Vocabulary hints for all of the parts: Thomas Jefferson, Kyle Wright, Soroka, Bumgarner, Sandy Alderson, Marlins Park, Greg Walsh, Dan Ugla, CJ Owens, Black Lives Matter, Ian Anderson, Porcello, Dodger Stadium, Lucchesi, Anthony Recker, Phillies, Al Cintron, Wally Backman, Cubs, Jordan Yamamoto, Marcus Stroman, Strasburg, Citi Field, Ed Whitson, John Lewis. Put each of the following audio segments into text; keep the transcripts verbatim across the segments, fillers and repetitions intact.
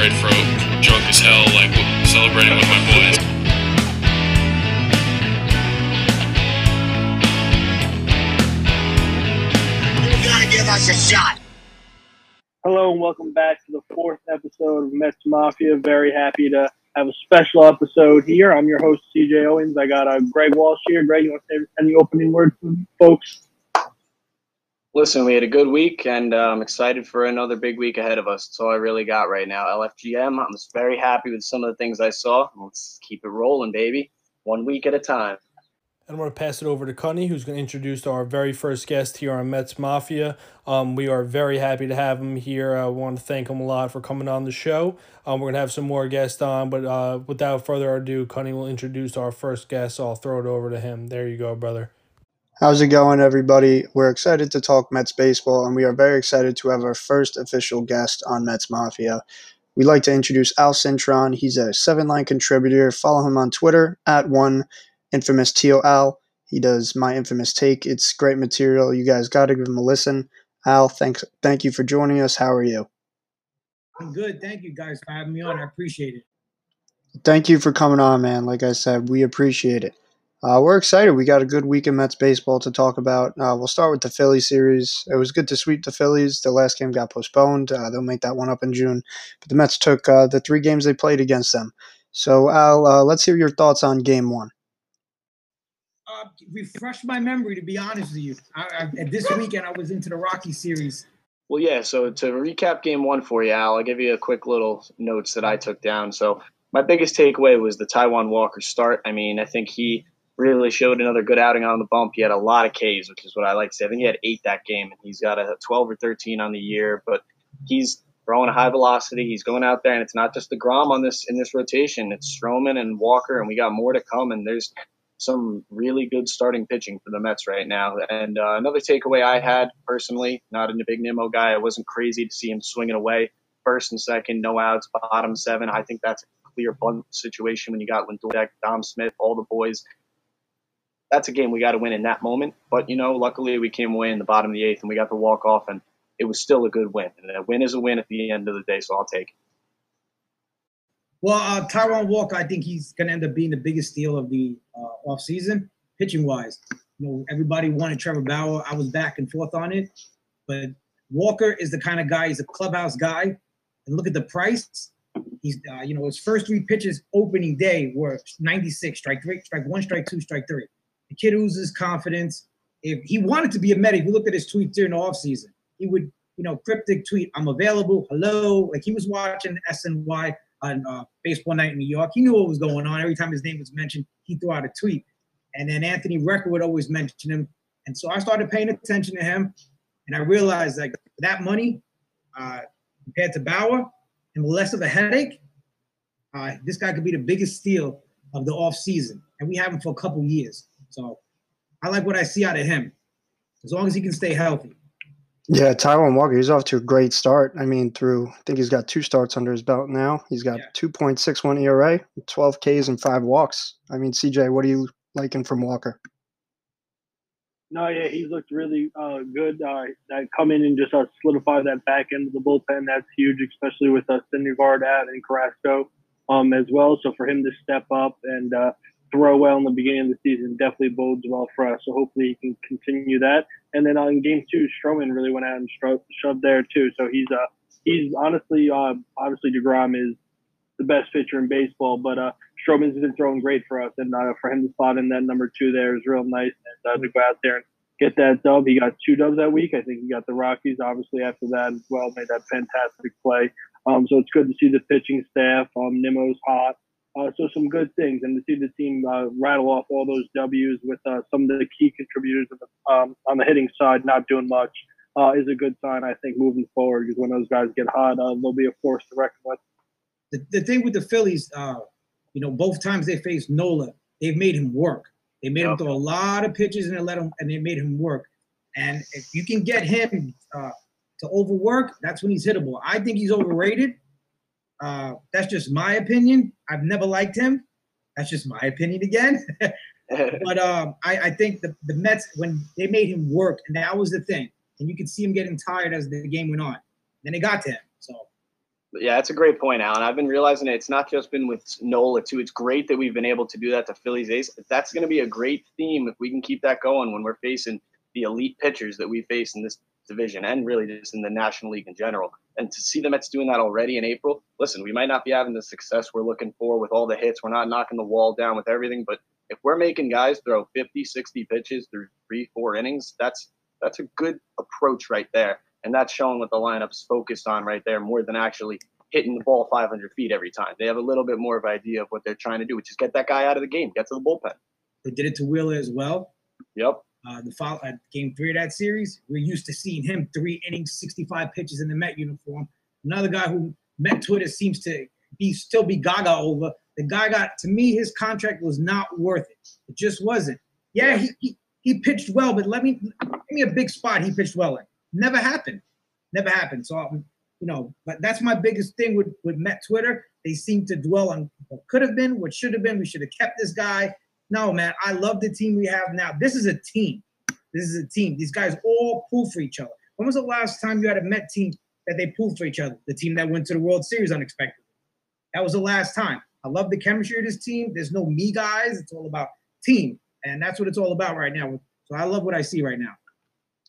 celebrate for drunk as hell, like celebrating with my boys. You gotta give us a shot. Hello and welcome back to the fourth episode of Mets Mafia. Very happy to have a special episode here. I'm your host, C J Owens. I got uh, Greg Walsh here. Greg, you want to say any opening words for folks? Listen, we had a good week, and I'm um, excited for another big week ahead of us. That's all I really got right now. L F G M, I'm just very happy with some of the things I saw. Let's keep it rolling, baby. One week at a time. And we're going to pass it over to Cunny, who's going to introduce our very first guest here on Mets Mafia. Um, we are very happy to have him here. I want to thank him a lot for coming on the show. Um, we're going to have some more guests on, but uh, without further ado, Cunny will introduce our first guest, so I'll throw it over to him. There you go, brother. How's it going, everybody? We're excited to talk Mets baseball, and we are very excited to have our first official guest on Mets Mafia. We'd like to introduce Al Cintron. He's a seven-line contributor. Follow him on Twitter, at one Infamous Teal Al. He does My Infamous Take. It's great material. You guys got to give him a listen. Al, thanks, thank you for joining us. How are you? I'm good. Thank you guys for having me on. I appreciate it. Thank you for coming on, man. Like I said, we appreciate it. Uh, we're excited. We got a good week in Mets baseball to talk about. Uh, we'll start with the Phillies series. It was good to sweep the Phillies. The last game got postponed. Uh, they'll make that one up in June. But the Mets took uh, the three games they played against them. So, Al, uh, let's hear your thoughts on game one. Uh, refresh my memory, to be honest with you. I, I, this weekend, I was into the Rockies series. Well, yeah, so to recap game one for you, Al, I'll give you a quick little notes that I took down. So my biggest takeaway was the Taijuan Walker start. I mean, I think he really showed another good outing on the bump. He had a lot of Ks, which is what I like to say. I think he had eight that game, and he's got a twelve or thirteen on the year, but he's throwing a high velocity. He's going out there, and it's not just DeGrom on this, in this rotation. It's Stroman and Walker, and we got more to come, and there's – some really good starting pitching for the Mets right now. And uh, another takeaway I had personally, not a big Nimmo guy, it wasn't crazy to see him swinging away. First and second, no outs, bottom seven. I think that's a clear bunt situation when you got Lindor, Dom Smith, all the boys. That's a game we got to win in that moment. But, you know, luckily we came away in the bottom of the eighth and we got the walk-off, and it was still a good win. And a win is a win at the end of the day, so I'll take it. Well, uh, Taijuan Walker, I think he's going to end up being the biggest steal of the uh, offseason, pitching-wise. You know, everybody wanted Trevor Bauer. I was back and forth on it. But Walker is the kind of guy, he's a clubhouse guy. And look at the price. He's, uh, you know, his first three pitches opening day were ninety-six, strike three, strike one, strike two, strike three. The kid oozes confidence. If he wanted to be a Met, if you looked at his tweets during the offseason, he would, you know, cryptic tweet, I'm available, hello. Like he was watching S N Y on uh, Baseball Night in New York. He knew what was going on. Every time his name was mentioned, he threw out a tweet. And then Anthony Recker would always mention him. And so I started paying attention to him, and I realized, like, that money uh, compared to Bauer and less of a headache, uh, this guy could be the biggest steal of the offseason. And we have him for a couple years. So I like what I see out of him, as long as he can stay healthy. Yeah, Taijuan Walker, he's off to a great start. I mean, through, I think he's got two starts under his belt now. He's got yeah. two point six one E R A, twelve Ks, and five walks. I mean, C J, what are you liking from Walker? No, yeah, he looked really uh, good. Uh, that come in and just uh, solidify that back end of the bullpen. That's huge, especially with uh, Syndergaard out and Carrasco um, as well. So for him to step up and uh, throw well in the beginning of the season definitely bodes well for us. So hopefully he can continue that. And then on game two, Stroman really went out and stro- shoved there too. So he's uh he's honestly uh, obviously DeGrom is the best pitcher in baseball, but uh, Stroman's been throwing great for us, and uh, for him to slot in that number two there is real nice. And uh, to go out there and get that dub, he got two dubs that week. I think he got the Rockies obviously after that as well. Made that fantastic play. Um, so it's good to see the pitching staff. Um, Nimmo's hot. Uh, so some good things, and to see the team uh, rattle off all those W's with uh, some of the key contributors of the, um, on the hitting side not doing much uh, is a good sign, I think, moving forward. Because when those guys get hot, uh, they'll be a force to reckon with. The, the thing with the Phillies, uh, you know, both times they faced Nola, they've made him work. They made okay. him throw a lot of pitches, and they let him, and they made him work. And if you can get him uh, to overwork, that's when he's hittable. I think he's overrated. Uh, that's just my opinion. I've never liked him. That's just my opinion again. But um, I, I think the, the Mets, when they made him work, and that was the thing, and you could see him getting tired as the game went on. Then it got to him. So Yeah, that's a great point, Alan. I've been realizing it's not just been with Nola, too. It's great that we've been able to do that to Phillies ace. That's going to be a great theme if we can keep that going when we're facing the elite pitchers that we face in this division and really just in the National League in general. And to see the Mets doing that already in April, listen, we might not be having the success we're looking for with all the hits. We're not knocking the wall down with everything. But if we're making guys throw fifty, sixty pitches through three, four innings, that's that's a good approach right there. And that's showing what the lineup's focused on right there more than actually hitting the ball five hundred feet every time. They have a little bit more of an idea of what they're trying to do, which is get that guy out of the game, get to the bullpen. They did it to Wheeler as well. Yep. Uh, the follow, uh, game three of that series, we're used to seeing him three innings, sixty-five pitches in the Met uniform. Another guy who Met Twitter seems to be still be gaga over. The guy got, to me, his contract was not worth it. It just wasn't. Yeah, he he, he pitched well, but let me give me a big spot he pitched well in. Never happened. Never happened. So, you know, but that's my biggest thing with, with Met Twitter. They seem to dwell on what could have been, what should have been. We should have kept this guy. No, man, I love the team we have now. This is a team. This is a team. These guys all pull for each other. When was the last time you had a Met team that they pulled for each other? The team that went to the World Series unexpectedly. That was the last time. I love the chemistry of this team. There's no me guys. It's all about team. And that's what it's all about right now. So I love what I see right now.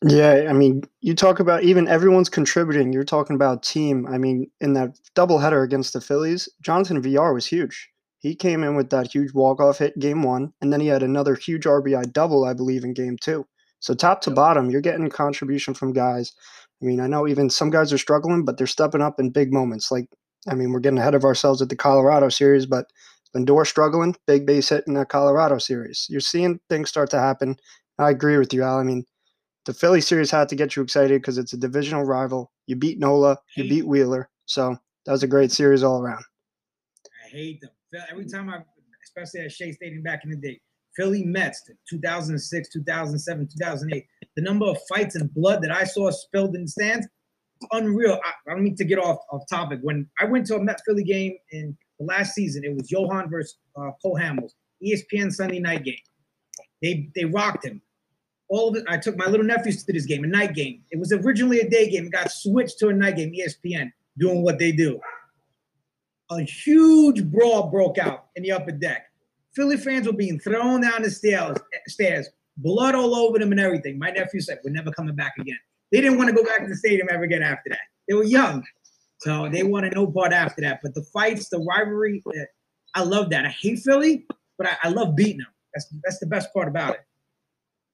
Yeah, I mean, you talk about even everyone's contributing. You're talking about team. I mean, in that doubleheader against the Phillies, Jonathan V R was huge. He came in with that huge walk-off hit game one, and then he had another huge R B I double, I believe, in game two. So top to bottom, you're getting contribution from guys. I mean, I know even some guys are struggling, but they're stepping up in big moments. Like, I mean, we're getting ahead of ourselves at the Colorado series, but Lindor struggling, big base hit in that Colorado series. You're seeing things start to happen. I agree with you, Al. I mean, the Philly series had to get you excited because it's a divisional rival. You beat Nola. You beat Wheeler. So that was a great series all around. I hate them. Every time I, especially at Shea Stadium back in the day, Philly Mets, two thousand six, two thousand seven, two thousand eight, the number of fights and blood that I saw spilled in the stands, unreal. I, I don't mean to get off, off topic. When I went to a Met Philly game in the last season, it was Johan versus uh, Cole Hamels, E S P N Sunday night game. They, they rocked him. All of it, I took my little nephews to this game, a night game. It was originally a day game. It got switched to a night game, E S P N, doing what they do. A huge brawl broke out in the upper deck. Philly fans were being thrown down the stairs, stairs, blood all over them and everything. My nephew said, we're never coming back again. They didn't want to go back to the stadium ever again after that. They were young, so they wanted no part after that. But the fights, the rivalry, I love that. I hate Philly, but I, I love beating them. That's, that's the best part about it.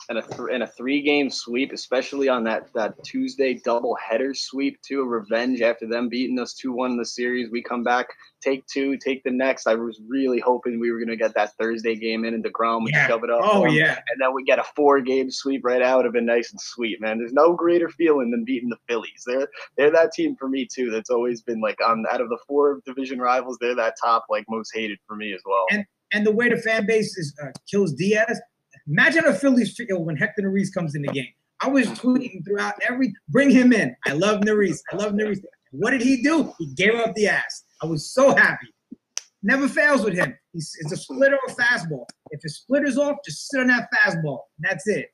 And a, th- and a three-game sweep, especially on that, that Tuesday doubleheader sweep, too, revenge after them beating us two one in the series. We come back, take two, take the next. I was really hoping we were going to get that Thursday game in and DeGrom would yeah. shove it up. Oh, um, yeah. And then we get a four-game sweep right out. It would have been nice and sweet, man. There's no greater feeling than beating the Phillies. They're, they're that team for me, too, that's always been, like, on out of the four division rivals, they're that top, like, most hated for me as well. And, and the way the fan base is uh, kills Diaz – imagine a Phillies field when Hector Neris comes in the game. I was tweeting throughout every – bring him in. I love Neris. I love Neris. What did he do? He gave up the ass. I was so happy. Never fails with him. He's, it's a splitter or fastball. If his splitter's off, just sit on that fastball. That's it.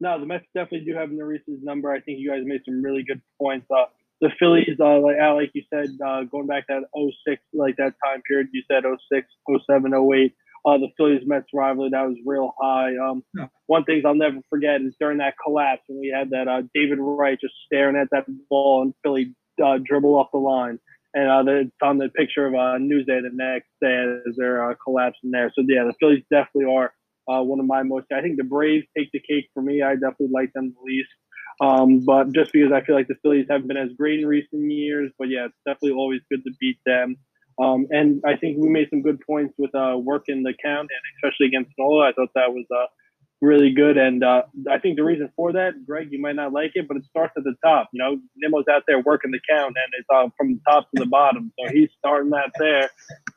No, the Mets definitely do have Neris's number. I think you guys made some really good points. Uh, the Phillies, uh, like, Al, like you said, uh, going back that oh six, like that time period, you said oh six, oh seven, oh eight. Uh, the Phillies-Mets rivalry, that was real high. Um, yeah. One thing I'll never forget is during that collapse when we had that uh, David Wright just staring at that ball and Philly uh, dribble off the line. And uh, it's on the picture of uh, Newsday the next day as they're uh, collapsing there. So, yeah, the Phillies definitely are uh, one of my most – I think the Braves take the cake for me. I definitely like them the least. Um, but just because I feel like the Phillies haven't been as great in recent years. But, yeah, it's definitely always good to beat them. Um, and I think we made some good points with uh, working the count, and especially against Nola. I thought that was uh, really good. And uh, I think the reason for that, Greg, you might not like it, but it starts at the top. You know, Nimmo's out there working the count, and it's uh, from the top to the bottom. So he's starting that there.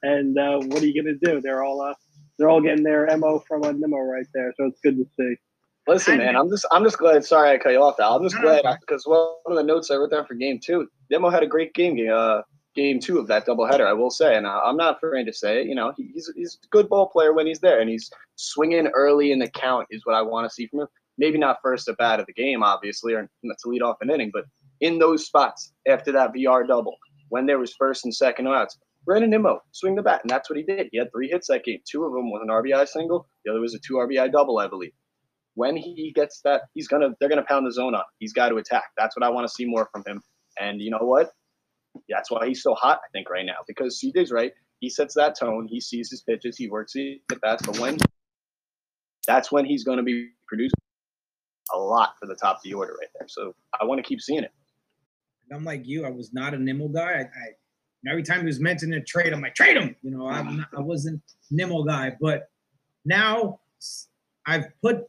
And uh, what are you going to do? They're all uh, they're all getting their M O from uh, Nimmo right there. So it's good to see. Listen, man, I'm just I'm just glad. Sorry I cut you off, Al. I'm just glad because one of the notes I wrote down for game two, Nimmo had a great game. Uh, Game two of that doubleheader, I will say, and I'm not afraid to say it. You know, he's he's a good ball player when he's there, and he's swinging early in the count is what I want to see from him. Maybe not first at bat of the game, obviously, or to lead off an inning, but in those spots after that V R double, when there was first and second outs. Brandon Nimmo, swing the bat, and that's what he did. He had three hits that game. Two of them was an R B I single. The other was a two R B I double, I believe. When he gets that, he's gonna they're gonna pound the zone on. He's got to attack. That's what I want to see more from him. And you know what? That's why he's so hot, I think, right now, because C J's right. He sets that tone. He sees his pitches. He works his bats. But when that's when he's going to be producing a lot for the top of the order right there. So I want to keep seeing it. I'm like you. I was not a Nimmo guy. I, I every time he was mentioned to trade, I'm like, trade him. You know, I'm not, I wasn't Nimmo guy. But now I've put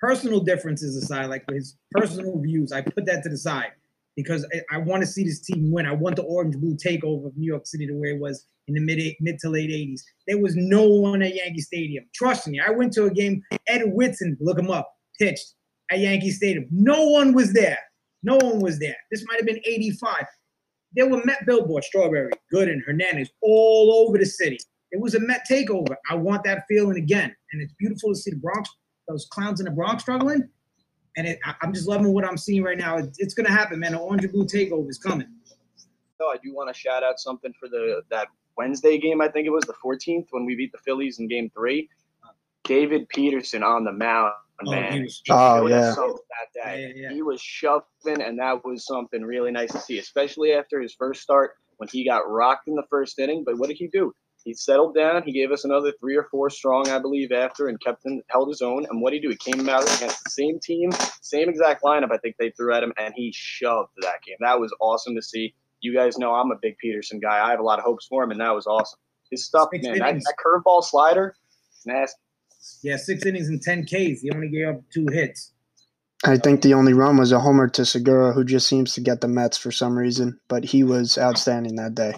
personal differences aside, like his personal views. I put that to the side because I, I want to see this team win. I want the orange-blue takeover of New York City the way it was in the mid mid to late eighties. There was no one at Yankee Stadium. Trust me. I went to a game. Ed Whitson, look him up, pitched at Yankee Stadium. No one was there. No one was there. This might have been eighty-five. There were Met billboards, Strawberry, Gooden, Hernandez, all over the city. It was a Met takeover. I want that feeling again. And it's beautiful to see the Bronx, those clowns in the Bronx struggling. And it, I, I'm just loving what I'm seeing right now. It, it's going to happen, man. The orange and blue takeover is coming. So I do want to shout out something for the that Wednesday game, I think it was the fourteenth, when we beat the Phillies in game three. David Peterson on the mound, man. Oh, he was, oh yeah. That day. Yeah, yeah, yeah. He was shoving, and that was something really nice to see, especially after his first start when he got rocked in the first inning. But what did he do? He settled down. He gave us another three or four strong, I believe, after, and kept him, held his own. And what did he do? He came out against the same team, same exact lineup I think they threw at him, and he shoved that game. That was awesome to see. You guys know I'm a big Peterson guy. I have a lot of hopes for him, and that was awesome. His stuff, six man, that, that curveball slider, nasty. Yeah, six innings and ten Ks. He only gave up two hits. I think the only run was a homer to Segura, who just seems to get the Mets for some reason, but he was outstanding that day.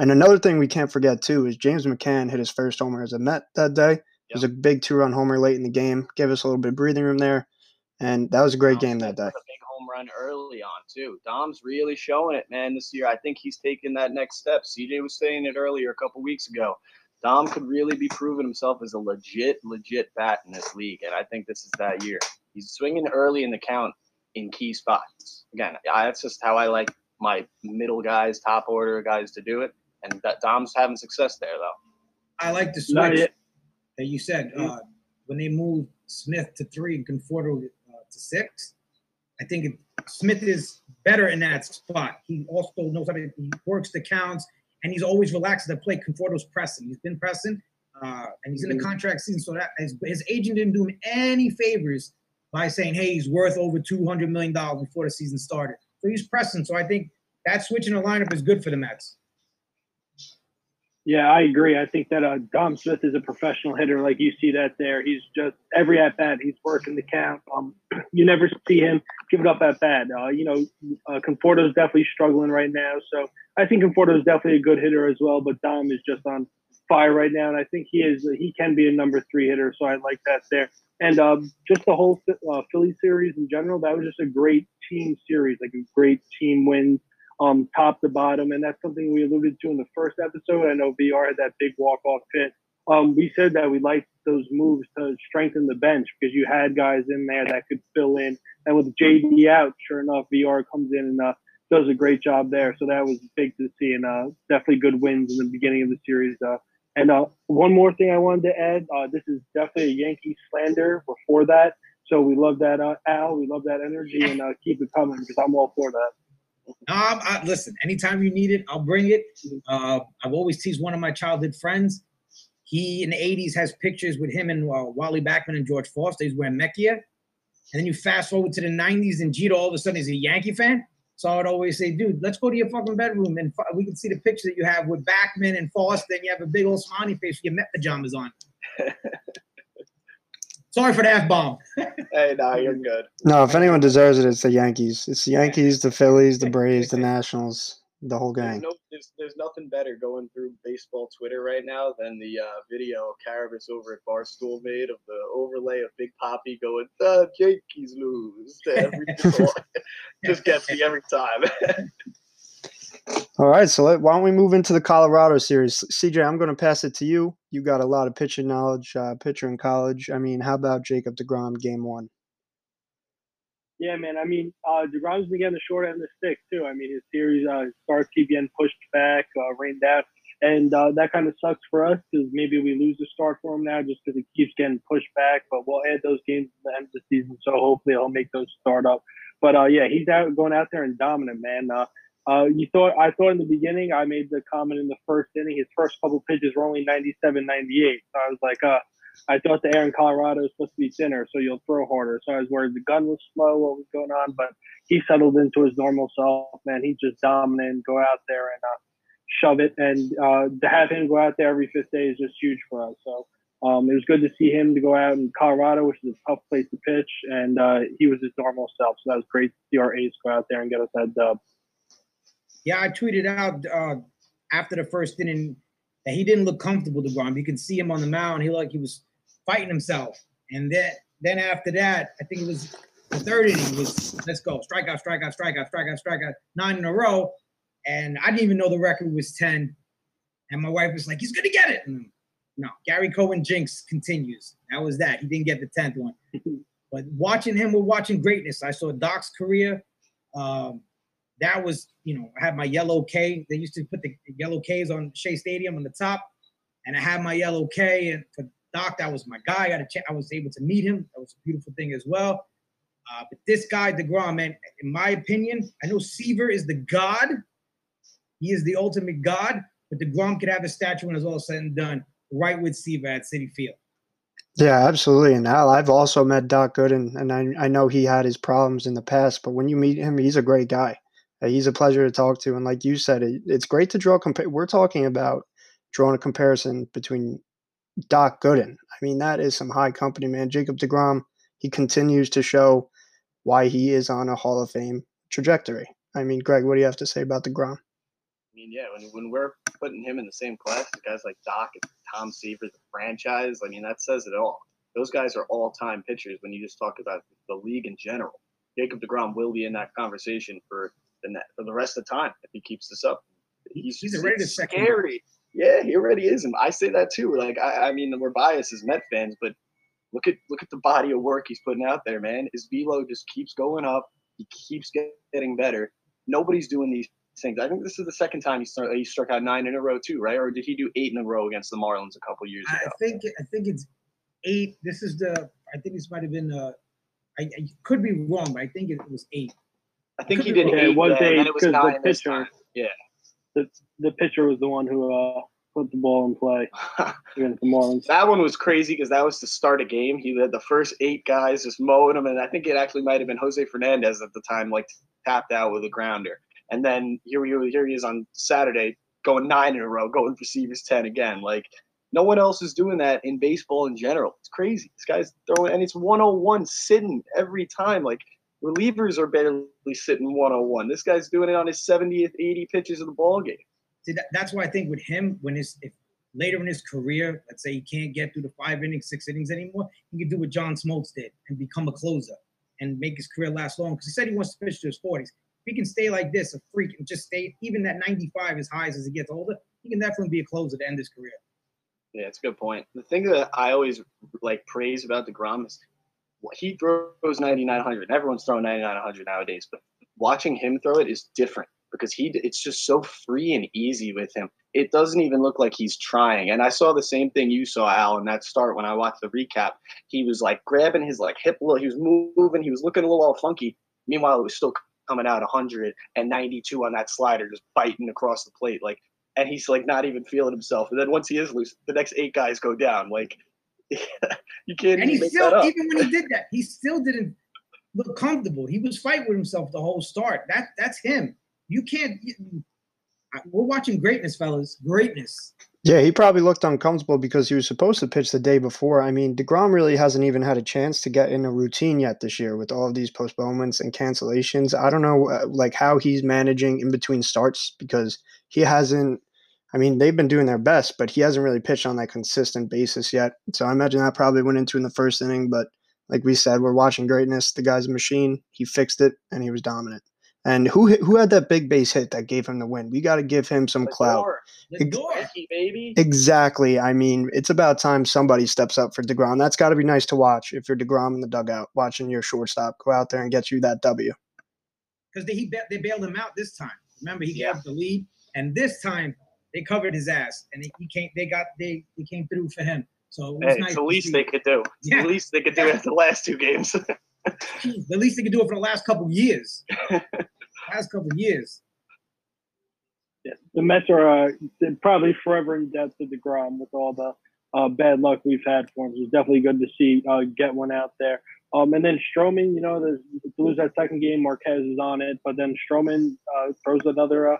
And another thing we can't forget, too, is James McCann hit his first homer as a Met that day. Yep. It was a big two-run homer late in the game, gave us a little bit of breathing room there, and that was a great Dom's game that day. A big home run early on, too. Dom's really showing it, man, this year. I think he's taking that next step. C J was saying it earlier a couple weeks ago. Dom could really be proving himself as a legit, legit bat in this league, and I think this is that year. He's swinging early in the count in key spots. Again, I, that's just how I like my middle guys, top order guys to do it, and that Dom's having success there, though. I like the switch that you said uh, when they moved Smith to three and Conforto uh, to six. I think it, Smith is better in that spot. He also knows how to he works the counts. And he's always relaxed at the plate. Conforto's pressing. He's been pressing, uh, and he's in a contract season. So that his, his agent didn't do him any favors by saying, hey, he's worth over two hundred million dollars before the season started. So he's pressing. So I think that switch in the lineup is good for the Mets. Yeah, I agree. I think that uh, Dom Smith is a professional hitter. Like you see that there. He's just every at-bat, he's working the count. Um, you never see him give it up at-bat. Uh, you know, uh, Conforto's definitely struggling right now. So I think Conforto is definitely a good hitter as well, but Dom is just on fire right now. And I think he is. He can be a number three hitter, so I like that there. And uh, just the whole uh, Philly series in general, that was just a great team series, like a great team win. Um, top to bottom, and that's something we alluded to in the first episode. I know V R had that big walk-off hit. Um, we said that we liked those moves to strengthen the bench because you had guys in there that could fill in. And with J D out, sure enough, V R comes in and uh, does a great job there. So that was big to see, and uh, definitely good wins in the beginning of the series. Uh, and uh, one more thing I wanted to add, uh, this is definitely a Yankee slander before that. So we love that, uh, Al. We love that energy, and uh, keep it coming because I'm all for that. Um, I, listen, anytime you need it, I'll bring it. Uh, I've always teased one of my childhood friends. He, in the eighties, has pictures with him and uh, Wally Backman and George Foster. He's wearing Mechia. And then you fast forward to the nineties, and Jeter all of a sudden is a Yankee fan. So I would always say, dude, let's go to your fucking bedroom, and f we can see the picture that you have with Backman and Foster, and you have a big old smiling face with your Met pajamas on. Sorry for the F-bomb. Hey, no, you're good. No, if anyone deserves it, it's the Yankees. It's the Yankees, the Phillies, the Braves, the Nationals, the whole gang. There's, no, there's, there's nothing better going through baseball Twitter right now than the uh, video Carabas over at Barstool made of the overlay of Big Papi going, the Yankees lose. Every just gets me every time. All right, so let, why don't we move into the Colorado series? C J, I'm going to pass it to you. You got a lot of pitching knowledge, uh, pitcher in college. I mean, how about Jacob DeGrom game one? Yeah, man. I mean, uh, DeGrom's been getting the short end of the stick, too. I mean, his series uh, starts keep getting pushed back, uh, rained out. And uh, that kind of sucks for us because maybe we lose a start for him now just because it keeps getting pushed back. But we'll add those games at the end of the season, so hopefully he'll make those start up. But, uh, yeah, he's out going out there and dominant, man. Uh, uh, you thought I thought in the beginning, I made the comment in the first inning, his first couple pitches were only ninety-seven, ninety-eight. So I was like, uh, I thought the air in Colorado is supposed to be thinner, so you'll throw harder. So I was worried the gun was slow, what was going on, but he settled into his normal self, man. He's just dominant, go out there and uh, shove it. And uh, to have him go out there every fifth day is just huge for us. So um, it was good to see him to go out in Colorado, which is a tough place to pitch, and uh, he was his normal self. So that was great to see our ace go out there and get us that dub. Yeah, I tweeted out uh, after the first inning, that he didn't look comfortable, DeGrom. You could see him on the mound. He looked like he was fighting himself. And then, then after that, I think it was the third inning was, let's go, strikeout, strikeout, strikeout, strikeout, strikeout, nine in a row. And I didn't even know the record was ten. And my wife was like, he's going to get it. And no, Gary Cohen jinx continues. That was that. He didn't get the tenth one. But watching him, we're watching greatness. I saw Doc's career. Um, That was, you know, I had my yellow K. They used to put the yellow Ks on Shea Stadium on the top, and I had my yellow K. And for Doc, that was my guy. I got a chance. I was able to meet him. That was a beautiful thing as well. Uh, but this guy, DeGrom, man, in my opinion, I know Seaver is the god. He is the ultimate god. But DeGrom could have a statue when it's all said and done, right with Seaver at Citi Field. Yeah, absolutely. And Al, I've also met Doc Gooden, and I, I know he had his problems in the past. But when you meet him, he's a great guy. He's a pleasure to talk to. And like you said, it, it's great to draw compa- – we're talking about drawing a comparison between Doc Gooden. I mean, that is some high company, man. Jacob DeGrom, he continues to show why he is on a Hall of Fame trajectory. I mean, Greg, what do you have to say about DeGrom? I mean, yeah, when, when we're putting him in the same class with guys like Doc and Tom Seaver, the franchise, I mean, that says it all. Those guys are all-time pitchers when you just talk about the league in general. Jacob DeGrom will be in that conversation for – and that for the rest of the time if he keeps this up. He's, he's already the second. Scary. Yeah, he already is. I say that too. Like I, I mean, we're biased as Met fans, but look at look at the body of work he's putting out there, man. His velo just keeps going up. He keeps getting better. Nobody's doing these things. I think this is the second time he started, he struck out nine in a row too, right? Or did he do eight in a row against the Marlins a couple years ago? I think I think it's eight. This is the I think this might have been. Uh, I, I could be wrong, but I think it was eight. I think he did eight, eight one day because the pitcher, yeah, the the pitcher was the one who uh, put the ball in play against the Marlins. That one was crazy because that was to start a game. He had the first eight guys just mowing him, and I think it actually might have been Jose Fernandez at the time, like tapped out with a grounder. And then here he here he is on Saturday going nine in a row, going for Seaver's ten again. Like no one else is doing that in baseball in general. It's crazy. This guy's throwing, and it's one oh one sitting every time, like. Relievers are barely sitting one oh one. This guy's doing it on his seventieth, eighty pitches of the ballgame. See, that, that's why I think with him, when his if later in his career, let's say he can't get through the five innings, six innings anymore, he can do what John Smoltz did and become a closer and make his career last long. Because he said he wants to pitch to his forties. If he can stay like this, a freak, and just stay even at ninety-five as high as he gets older, he can definitely be a closer to end his career. Yeah, it's a good point. The thing that I always like praise about DeGrom is he throws ninety-nine hundred. Everyone's throwing ninety-nine hundred nowadays, but watching him throw it is different because he it's just so free and easy with him. It doesn't even look like he's trying. And I saw the same thing you saw, Al, in that start when I watched the recap. He was like grabbing his like hip, he was moving, he was looking a little all funky. Meanwhile, it was still coming out one hundred ninety-two on that slider, just biting across the plate. Like, and he's like not even feeling himself. And then once he is loose, the next eight guys go down. Like, you can't. And he still, even when he did that, he still didn't look comfortable. He was fighting with himself the whole start. That that's him. You can't. You, we're watching greatness, fellas. Greatness. Yeah, he probably looked uncomfortable because he was supposed to pitch the day before. I mean, DeGrom really hasn't even had a chance to get in a routine yet this year with all of these postponements and cancellations. I don't know, uh, like how he's managing in between starts because he hasn't. I mean, they've been doing their best, but he hasn't really pitched on that consistent basis yet. So I imagine that probably went into in the first inning. But like we said, we're watching greatness. The guy's a machine. He fixed it, and he was dominant. And who hit, who had that big base hit that gave him the win? We got to give him some clout. Lindor, baby. Exactly. I mean, it's about time somebody steps up for DeGrom. That's got to be nice to watch if you're DeGrom in the dugout watching your shortstop go out there and get you that W. Because they, they bailed him out this time. Remember, he yeah. gave up the lead, and this time they covered his ass, and he came. They got they, they came through for him. So it was hey, nice it's the least they could do. It's yeah. the least they could do yeah. after the last two games. The least they could do it for the last couple years. Last couple years. Yeah. The Mets are uh, probably forever in debt to DeGrom with all the uh, bad luck we've had for him. It's definitely good to see uh, get one out there. Um, and then Stroman, you know, to lose that second game, Marquez is on it. But then Stroman uh, throws another uh,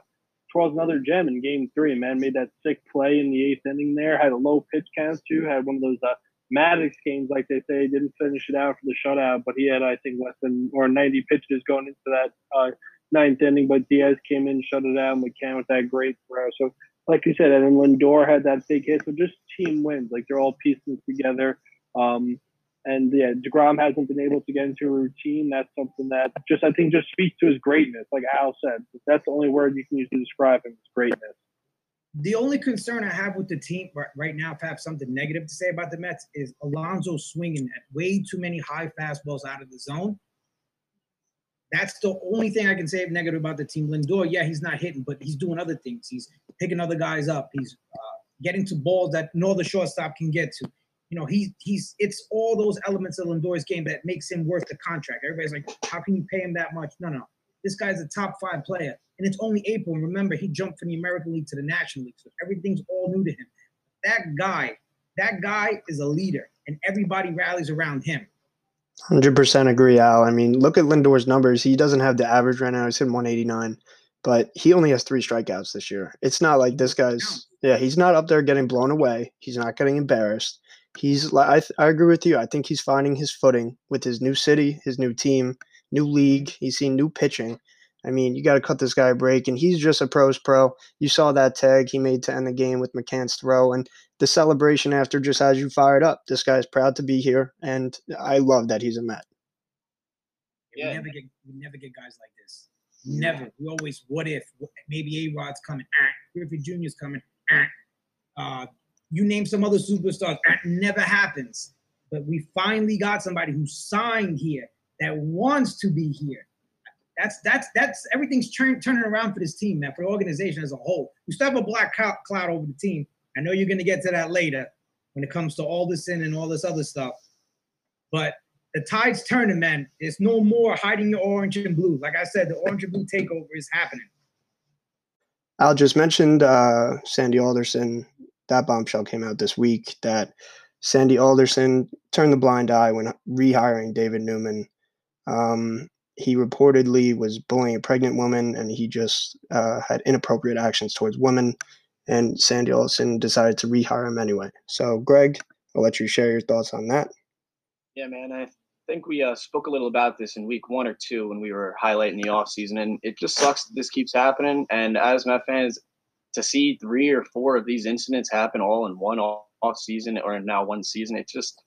throws another gem in game three, man. Made that sick play in the eighth inning there. Had a low pitch count, too. Had one of those uh, Maddox games, like they say. Didn't finish it out for the shutout. But he had, I think, less than or ninety pitches going into that uh, ninth inning. But Diaz came in, shut it out, McCann with that great throw. So, like you said, and then Lindor had that big hit. So just team wins. Like, they're all pieces together. Um And, yeah, DeGrom hasn't been able to get into a routine. That's something that just, I think, just speaks to his greatness. Like Al said, that's the only word you can use to describe him, is greatness. The only concern I have with the team right now, if I have something negative to say about the Mets, is Alonso swinging at way too many high fastballs out of the zone. That's the only thing I can say negative about the team. Lindor, yeah, he's not hitting, but he's doing other things. He's picking other guys up. He's uh, getting to balls that no other shortstop can get to. You know, he, he's it's all those elements of Lindor's game that makes him worth the contract. Everybody's like, how can you pay him that much? No, no. This guy's a top five player. And it's only April. And remember, he jumped from the American League to the National League. So everything's all new to him. That guy, that guy is a leader. And everybody rallies around him. one hundred percent agree, Al. I mean, look at Lindor's numbers. He doesn't have the average right now. He's hitting one eighty-nine. But he only has three strikeouts this year. It's not like this guy's – yeah, he's not up there getting blown away. He's not getting embarrassed. He's, I, I agree with you. I think he's finding his footing with his new city, his new team, new league. He's seen new pitching. I mean, you got to cut this guy a break, and he's just a pro's pro. You saw that tag he made to end the game with McCann's throw, and the celebration after just has you fired up. This guy's proud to be here, and I love that he's a Met. Yeah. We never get, we never get guys like this. Never. We always, what if? Maybe A-Rod's coming. Ah. Griffey Junior's coming. Ah. Uh, You name some other superstars, that never happens. But we finally got somebody who signed here that wants to be here. That's that's that's everything's turn, turning around for this team, man, for the organization as a whole. You still have a black cloud over the team. I know you're going to get to that later when it comes to all this in and all this other stuff. But the tide's turning, man. There's no more hiding your orange and blue. Like I said, the orange and blue takeover is happening. Al just mentioned uh, Sandy Alderson. That bombshell came out this week that Sandy Alderson turned the blind eye when rehiring David Newman. Um, he reportedly was bullying a pregnant woman, and he just uh, had inappropriate actions towards women, and Sandy Alderson decided to rehire him anyway. So, Greg, I'll let you share your thoughts on that. Yeah, man, I think we uh, spoke a little about this in week one or two when we were highlighting the offseason, and it just sucks that this keeps happening, and as Met fans, to see three or four of these incidents happen all in one off season or now one season, it's just,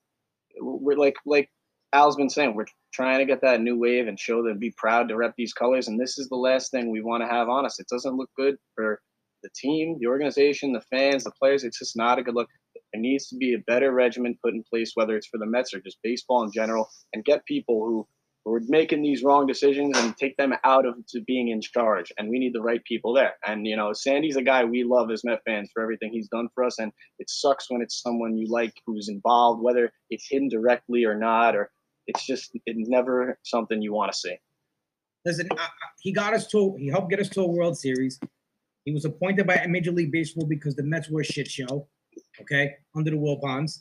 we're like, like Al's been saying, we're trying to get that new wave and show them, be proud to rep these colors. And this is the last thing we want to have on us. It doesn't look good for the team, the organization, the fans, the players. It's just not a good look. There needs to be a better regimen put in place, whether it's for the Mets or just baseball in general, and get people who we're making these wrong decisions and take them out of to being in charge. And we need the right people there. And, you know, Sandy's a guy we love as Met fans for everything he's done for us. And it sucks when it's someone you like who's involved, whether it's him directly or not, or it's just it's never something you want to see. Listen, uh, he got us to, he helped get us to a World Series. He was appointed by Major League Baseball because the Mets were a shit show, okay, under the Wilpons.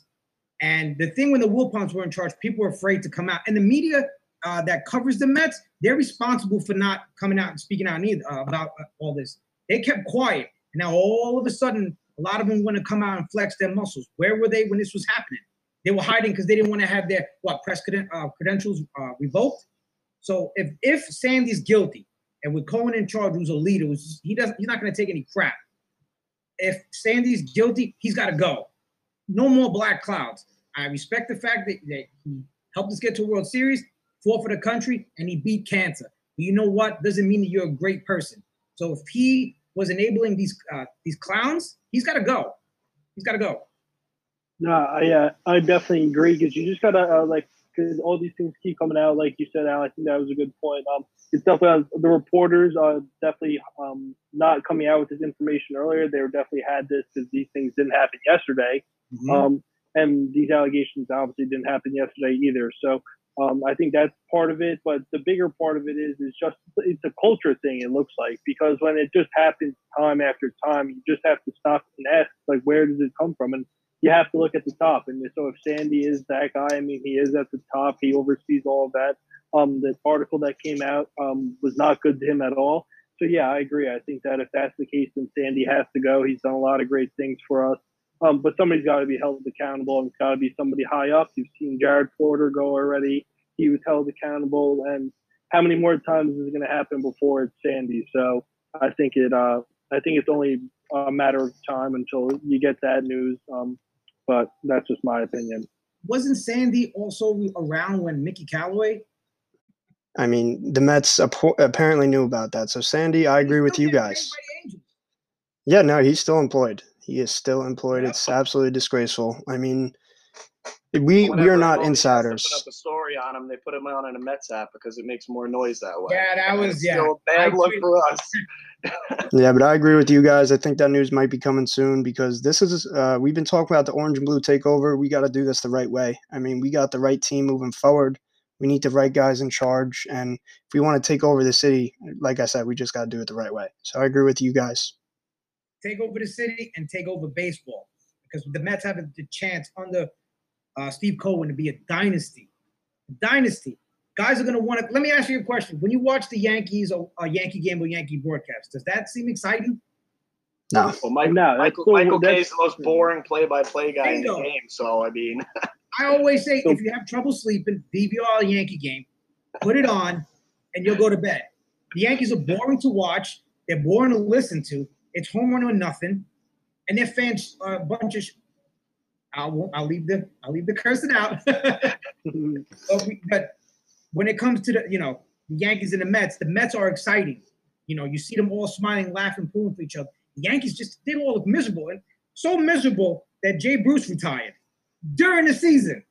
And the thing when the Wilpons were in charge, people were afraid to come out. And the media Uh, that covers the Mets, they're responsible for not coming out and speaking out either, uh, about uh, all this. They kept quiet. And now all of a sudden, a lot of them want to come out and flex their muscles. Where were they when this was happening? They were hiding because they didn't want to have their what press creden- uh, credentials uh, revoked. So if if Sandy's guilty, and with Cohen in charge, who's a leader, who's, he doesn't he's not going to take any crap. If Sandy's guilty, he's got to go. No more black clouds. I respect the fact that, that he helped us get to a World Series. Fought for the country, and he beat cancer. But you know what? Doesn't mean that you're a great person. So if he was enabling these uh, these clowns, he's got to go. He's got to go. No, I uh, I definitely agree, because you just got to, uh, like, because all these things keep coming out, like you said, Al. I think that was a good point. Um, it's definitely uh, the reporters are definitely um not coming out with this information earlier. They were definitely had this because these things didn't happen yesterday. Mm-hmm. Um, and these allegations obviously didn't happen yesterday either. So um, I think that's part of it. But the bigger part of it is it's just it's a culture thing. It looks like, because when it just happens time after time, you just have to stop and ask, like, where does it come from? And you have to look at the top. And so if Sandy is that guy, I mean, he is at the top. He oversees all of that. Um, the article that came out um, was not good to him at all. So, yeah, I agree. I think that if that's the case, then Sandy has to go. He's done a lot of great things for us. Um, but somebody's got to be held accountable, and it's got to be somebody high up. You've seen Jared Porter go already. He was held accountable. And how many more times is it going to happen before it's Sandy? So I think it. Uh, I think it's only a matter of time until you get that news. Um, But that's just my opinion. Wasn't Sandy also around when Mickey Callaway? I mean, the Mets ap- apparently knew about that. So, Sandy, I agree with you guys. Yeah, no, he's still employed. He is still employed. Yeah. It's absolutely disgraceful. I mean, we Whenever we are not insiders. They put up a story on him. They put him on in a Mets app because it makes more noise that way. Yeah, that was yeah. Still a bad look for us. Yeah, but I agree with you guys. I think that news might be coming soon, because this is uh, we've been talking about the orange and blue takeover. We got to do this the right way. I mean, we got the right team moving forward. We need the right guys in charge, and if we want to take over the city, like I said, we just got to do it the right way. So I agree with you guys. Take over the city and take over baseball, because the Mets have the chance under uh, Steve Cohen to be a dynasty. A dynasty. Guys are going to want to – let me ask you a question. When you watch the Yankees, or a Yankee game or Yankee broadcast, does that seem exciting? No. Well, Mike, no, Michael, cool. Michael Kay is the most boring play-by-play guy in the game, so, I mean. I always say, if you have trouble sleeping, D V R a Yankee game, put it on, and you'll go to bed. The Yankees are boring to watch. They're boring to listen to. It's home run or nothing. And their fans are a bunch of sh- – I'll, I'll leave the I'll leave the cursing out. But, we, but when it comes to the, you know, the Yankees and the Mets, the Mets are exciting. You know, you see them all smiling, laughing, pulling for each other. The Yankees just, they all look miserable. And so miserable that Jay Bruce retired during the season.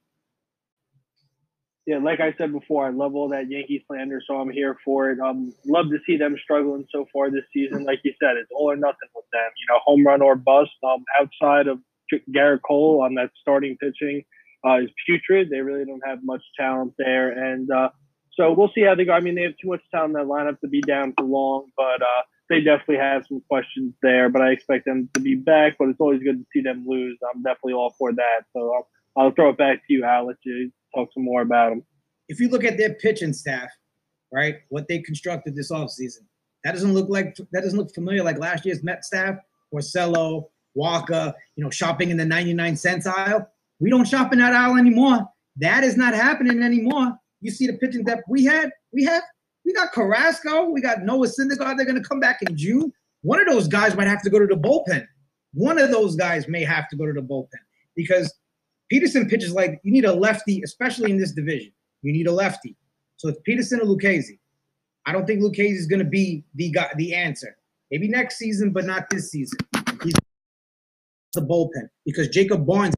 Yeah, like I said before, I love all that Yankee slander, so I'm here for it. Um, love to see them struggling so far this season. Like you said, it's all or nothing with them. You know, home run or bust. Um, outside of Garrett Cole on that starting pitching, Uh, is putrid. They really don't have much talent there. And uh, so we'll see how they go. I mean, they have too much talent in that lineup to be down for long, but uh, they definitely have some questions there. But I expect them to be back, but it's always good to see them lose. I'm definitely all for that. So I'll, I'll throw it back to you, Al. Let you talk some more about them. If you look at their pitching staff, right, what they constructed this offseason, that doesn't look like that doesn't look familiar like last year's Met staff. Porcello, Walker, you know, shopping in the ninety-nine cents aisle. We don't shop in that aisle anymore. That is not happening anymore. You see the pitching depth we had? We have, we got Carrasco. We got Nola, Syndergaard. They're going to come back in June. One of those guys might have to go to the bullpen. One of those guys may have to go to the bullpen, because Peterson pitches like you need a lefty, especially in this division. You need a lefty. So it's Peterson or Lucchesi. I don't think Lucchesi is going to be the guy, the answer. Maybe next season, but not this season. He's the bullpen, because Jacob Barnes,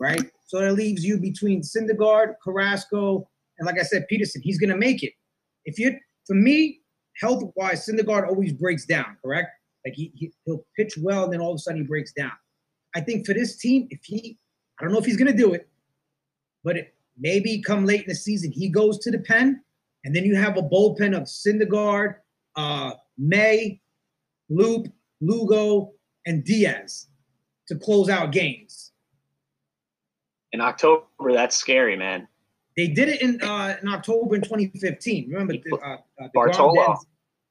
right? So that leaves you between Syndergaard, Carrasco, and like I said, Peterson. He's going to make it. If you, for me, health-wise, Syndergaard always breaks down, correct? Like he, he, he'll pitch well, and then all of a sudden he breaks down. I think for this team, if he, I don't know if he's going to do it, but it, maybe come late in the season, he goes to the pen, and then you have a bullpen of Syndergaard, uh, May, Loop, Lugo, and Diaz to close out games. In October, that's scary, man. They did it in uh, in October in twenty fifteen. Remember, the, uh, uh, DeGrom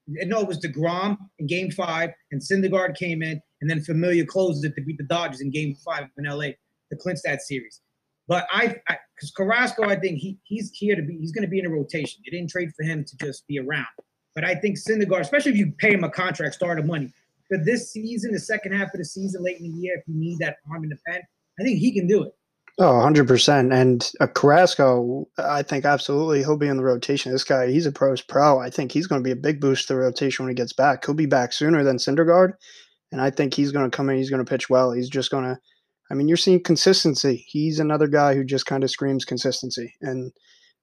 then, no, it was DeGrom in Game Five, and Syndergaard came in, and then Familia closed it to beat the Dodgers in Game Five in L A to clinch that series. But I, because Carrasco, I think he he's here to be. He's going to be in a rotation. They didn't trade for him to just be around. But I think Syndergaard, especially if you pay him a contract, starter money for this season, the second half of the season, late in the year, if you need that arm in the pen, I think he can do it. Oh, one hundred percent. And uh, Carrasco, I think absolutely he'll be in the rotation. This guy, he's a pro's pro. I think he's going to be a big boost to the rotation when he gets back. He'll be back sooner than Syndergaard, and I think he's going to come in. He's going to pitch well. He's just going to – I mean, you're seeing consistency. He's another guy who just kind of screams consistency. And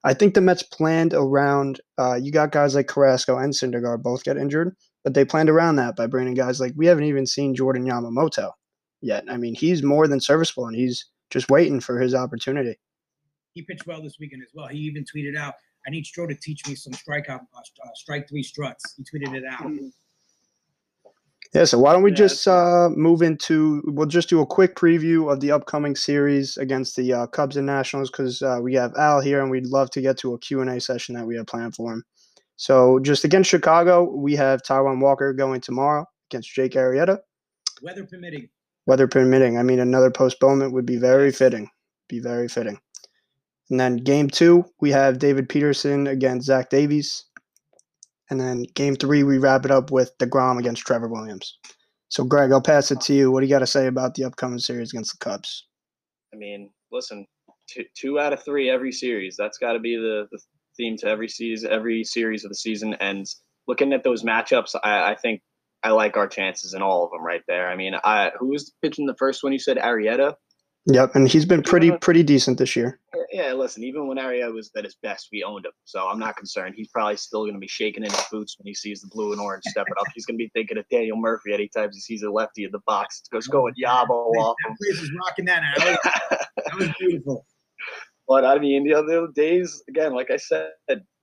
I think the Mets planned around uh, – you got guys like Carrasco and Syndergaard both get injured, but they planned around that by bringing guys like – we haven't even seen Jordan Yamamoto yet. I mean, he's more than serviceable, and he's – just waiting for his opportunity. He pitched well this weekend as well. He even tweeted out, "I need Stroh to teach me some strikeout, uh, strike three struts." He tweeted it out. Yeah, so why don't we yeah, just uh, move into – we'll just do a quick preview of the upcoming series against the uh, Cubs and Nationals because uh, we have Al here and we'd love to get to a Q and A session that we have planned for him. So just against Chicago, we have Taijuan Walker going tomorrow against Jake Arrieta. Weather permitting. Weather permitting. I mean, another postponement would be very fitting. Be very fitting. And then game two, we have David Peterson against Zach Davies. And then game three, we wrap it up with DeGrom against Trevor Williams. So, Greg, I'll pass it to you. What do you got to say about the upcoming series against the Cubs? I mean, listen, two, two out of three every series. That's got to be the, the theme to every season, every series of the season. And looking at those matchups, I, I think I like our chances in all of them right there. I mean, I, who was pitching the first one? You said Arrieta? Yep, and he's been pretty pretty decent this year. Yeah, listen, even when Arrieta was at his best, we owned him. So I'm not concerned. He's probably still going to be shaking in his boots when he sees the blue and orange stepping up. He's going to be thinking of Daniel Murphy any time he sees a lefty in the box. Goes going yabo off him. He's rocking that out. That was beautiful. But, I mean, the other days, again, like I said,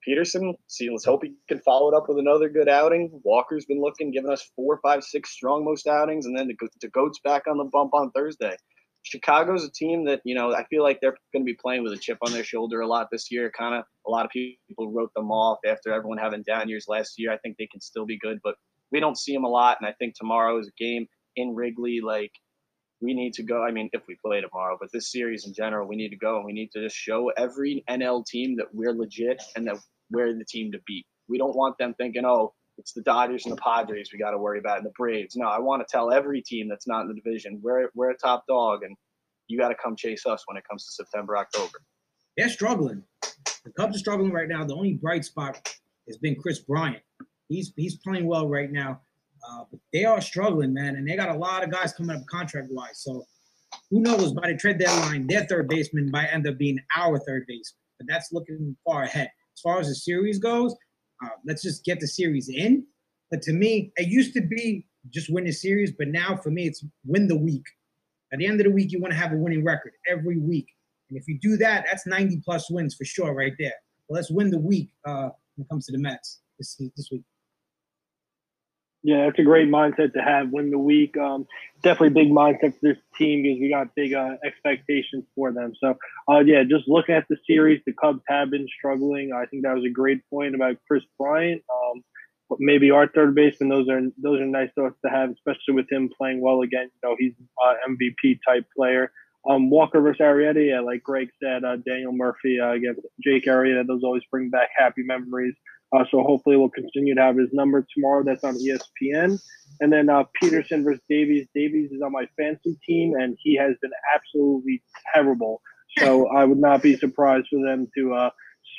Peterson, see, let's hope he can follow it up with another good outing. Walker's been looking, giving us four, five, six strong most outings, and then the, the goat's back on the bump on Thursday. Chicago's a team that, you know, I feel like they're going to be playing with a chip on their shoulder a lot this year. Kind of a lot of people wrote them off after everyone having down years last year. I think they can still be good, but we don't see them a lot, and I think tomorrow is a game in Wrigley, like, we need to go. I mean, if we play tomorrow, but this series in general, we need to go and we need to just show every N L team that we're legit and that we're the team to beat. We don't want them thinking, oh, it's the Dodgers and the Padres we got to worry about and the Braves. No, I want to tell every team that's not in the division, we're, we're a top dog and you got to come chase us when it comes to September, October. They're struggling. The Cubs are struggling right now. The only bright spot has been Chris Bryant. He's, he's playing well right now. Uh, but they are struggling, man, and they got a lot of guys coming up contract-wise. So who knows, by the trade deadline, their third baseman might end up being our third baseman. But that's looking far ahead. As far as the series goes, uh, let's just get the series in. But to me, it used to be just win the series, but now for me it's win the week. At the end of the week, you want to have a winning record every week. And if you do that, that's ninety-plus wins for sure right there. But let's win the week uh, when it comes to the Mets this, this week. Yeah, that's a great mindset to have. Win the week, um, definitely big mindset for this team because we got big uh, expectations for them. So, uh, yeah, just looking at the series, the Cubs have been struggling. I think that was a great point about Chris Bryant. Um, but maybe our third baseman. Those are those are nice thoughts to have, especially with him playing well again. You know, he's an M V P type player. Um, Walker versus Arrieta, yeah, like Greg said, uh, Daniel Murphy uh, against Jake Arrieta. Those always bring back happy memories. Uh, so hopefully we'll continue to have his number tomorrow. That's on E S P N. And then uh, Peterson versus Davies. Davies is on my fantasy team, and he has been absolutely terrible. So I would not be surprised for them to uh,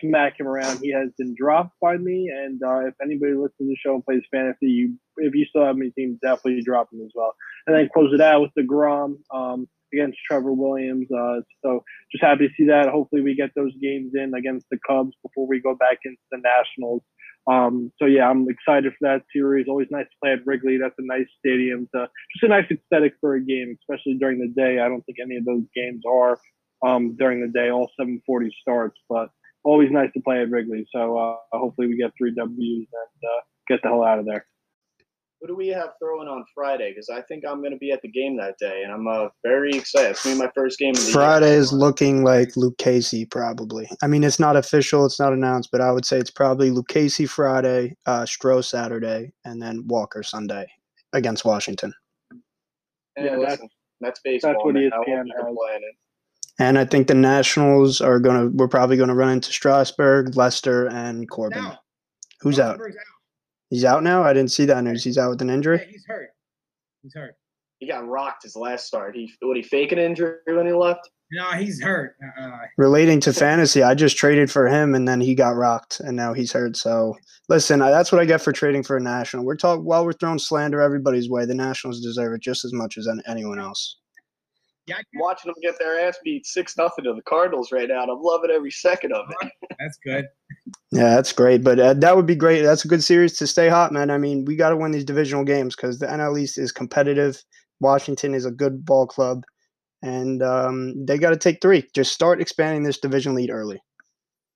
smack him around. He has been dropped by me, and uh, if anybody listens to the show and plays fantasy, you if you still have me team, definitely drop him as well. And then close it out with DeGrom um, against Trevor Williams. Uh, so just happy to see that. Hopefully we get those games in against the Cubs before we go back into the Nationals. Um, so, yeah, I'm excited for that series. Always nice to play at Wrigley. That's a nice stadium. To, just a nice aesthetic for a game, especially during the day. I don't think any of those games are um, during the day, all seven forty starts. But always nice to play at Wrigley. So uh, hopefully we get three W's and uh, get the hell out of there. Who do we have throwing on Friday? Because I think I'm going to be at the game that day, and I'm uh, very excited. It's going to be my first game of the Friday year. Is looking like Lucchesi probably. I mean, it's not official. It's not announced, but I would say it's probably Lucchesi Friday, uh, Stroh Saturday, and then Walker Sunday against Washington. And yeah, that's, that's baseball. That's what E S P N has. And I think the Nationals are going to – we're probably going to run into Strasburg, Lester, and Corbin. Now, Who's out? out? He's out now? I didn't see that news. He's out with an injury? Yeah, he's hurt. He's hurt. He got rocked his last start. He would he fake an injury when he left? No, he's hurt. Uh, Relating to fantasy, I just traded for him, and then he got rocked, and now he's hurt. So, listen, I, that's what I get for trading for a National. We're talking while we're throwing slander everybody's way. The Nationals deserve it just as much as anyone else. Yeah, I watching them get their ass beat six nothing to the Cardinals right now, and I'm loving every second of it. That's good. Yeah, that's great. But uh, that would be great. That's a good series to stay hot, man. I mean, we got to win these divisional games because the N L East is competitive. Washington is a good ball club. And um, they got to take three. Just start expanding this division lead early.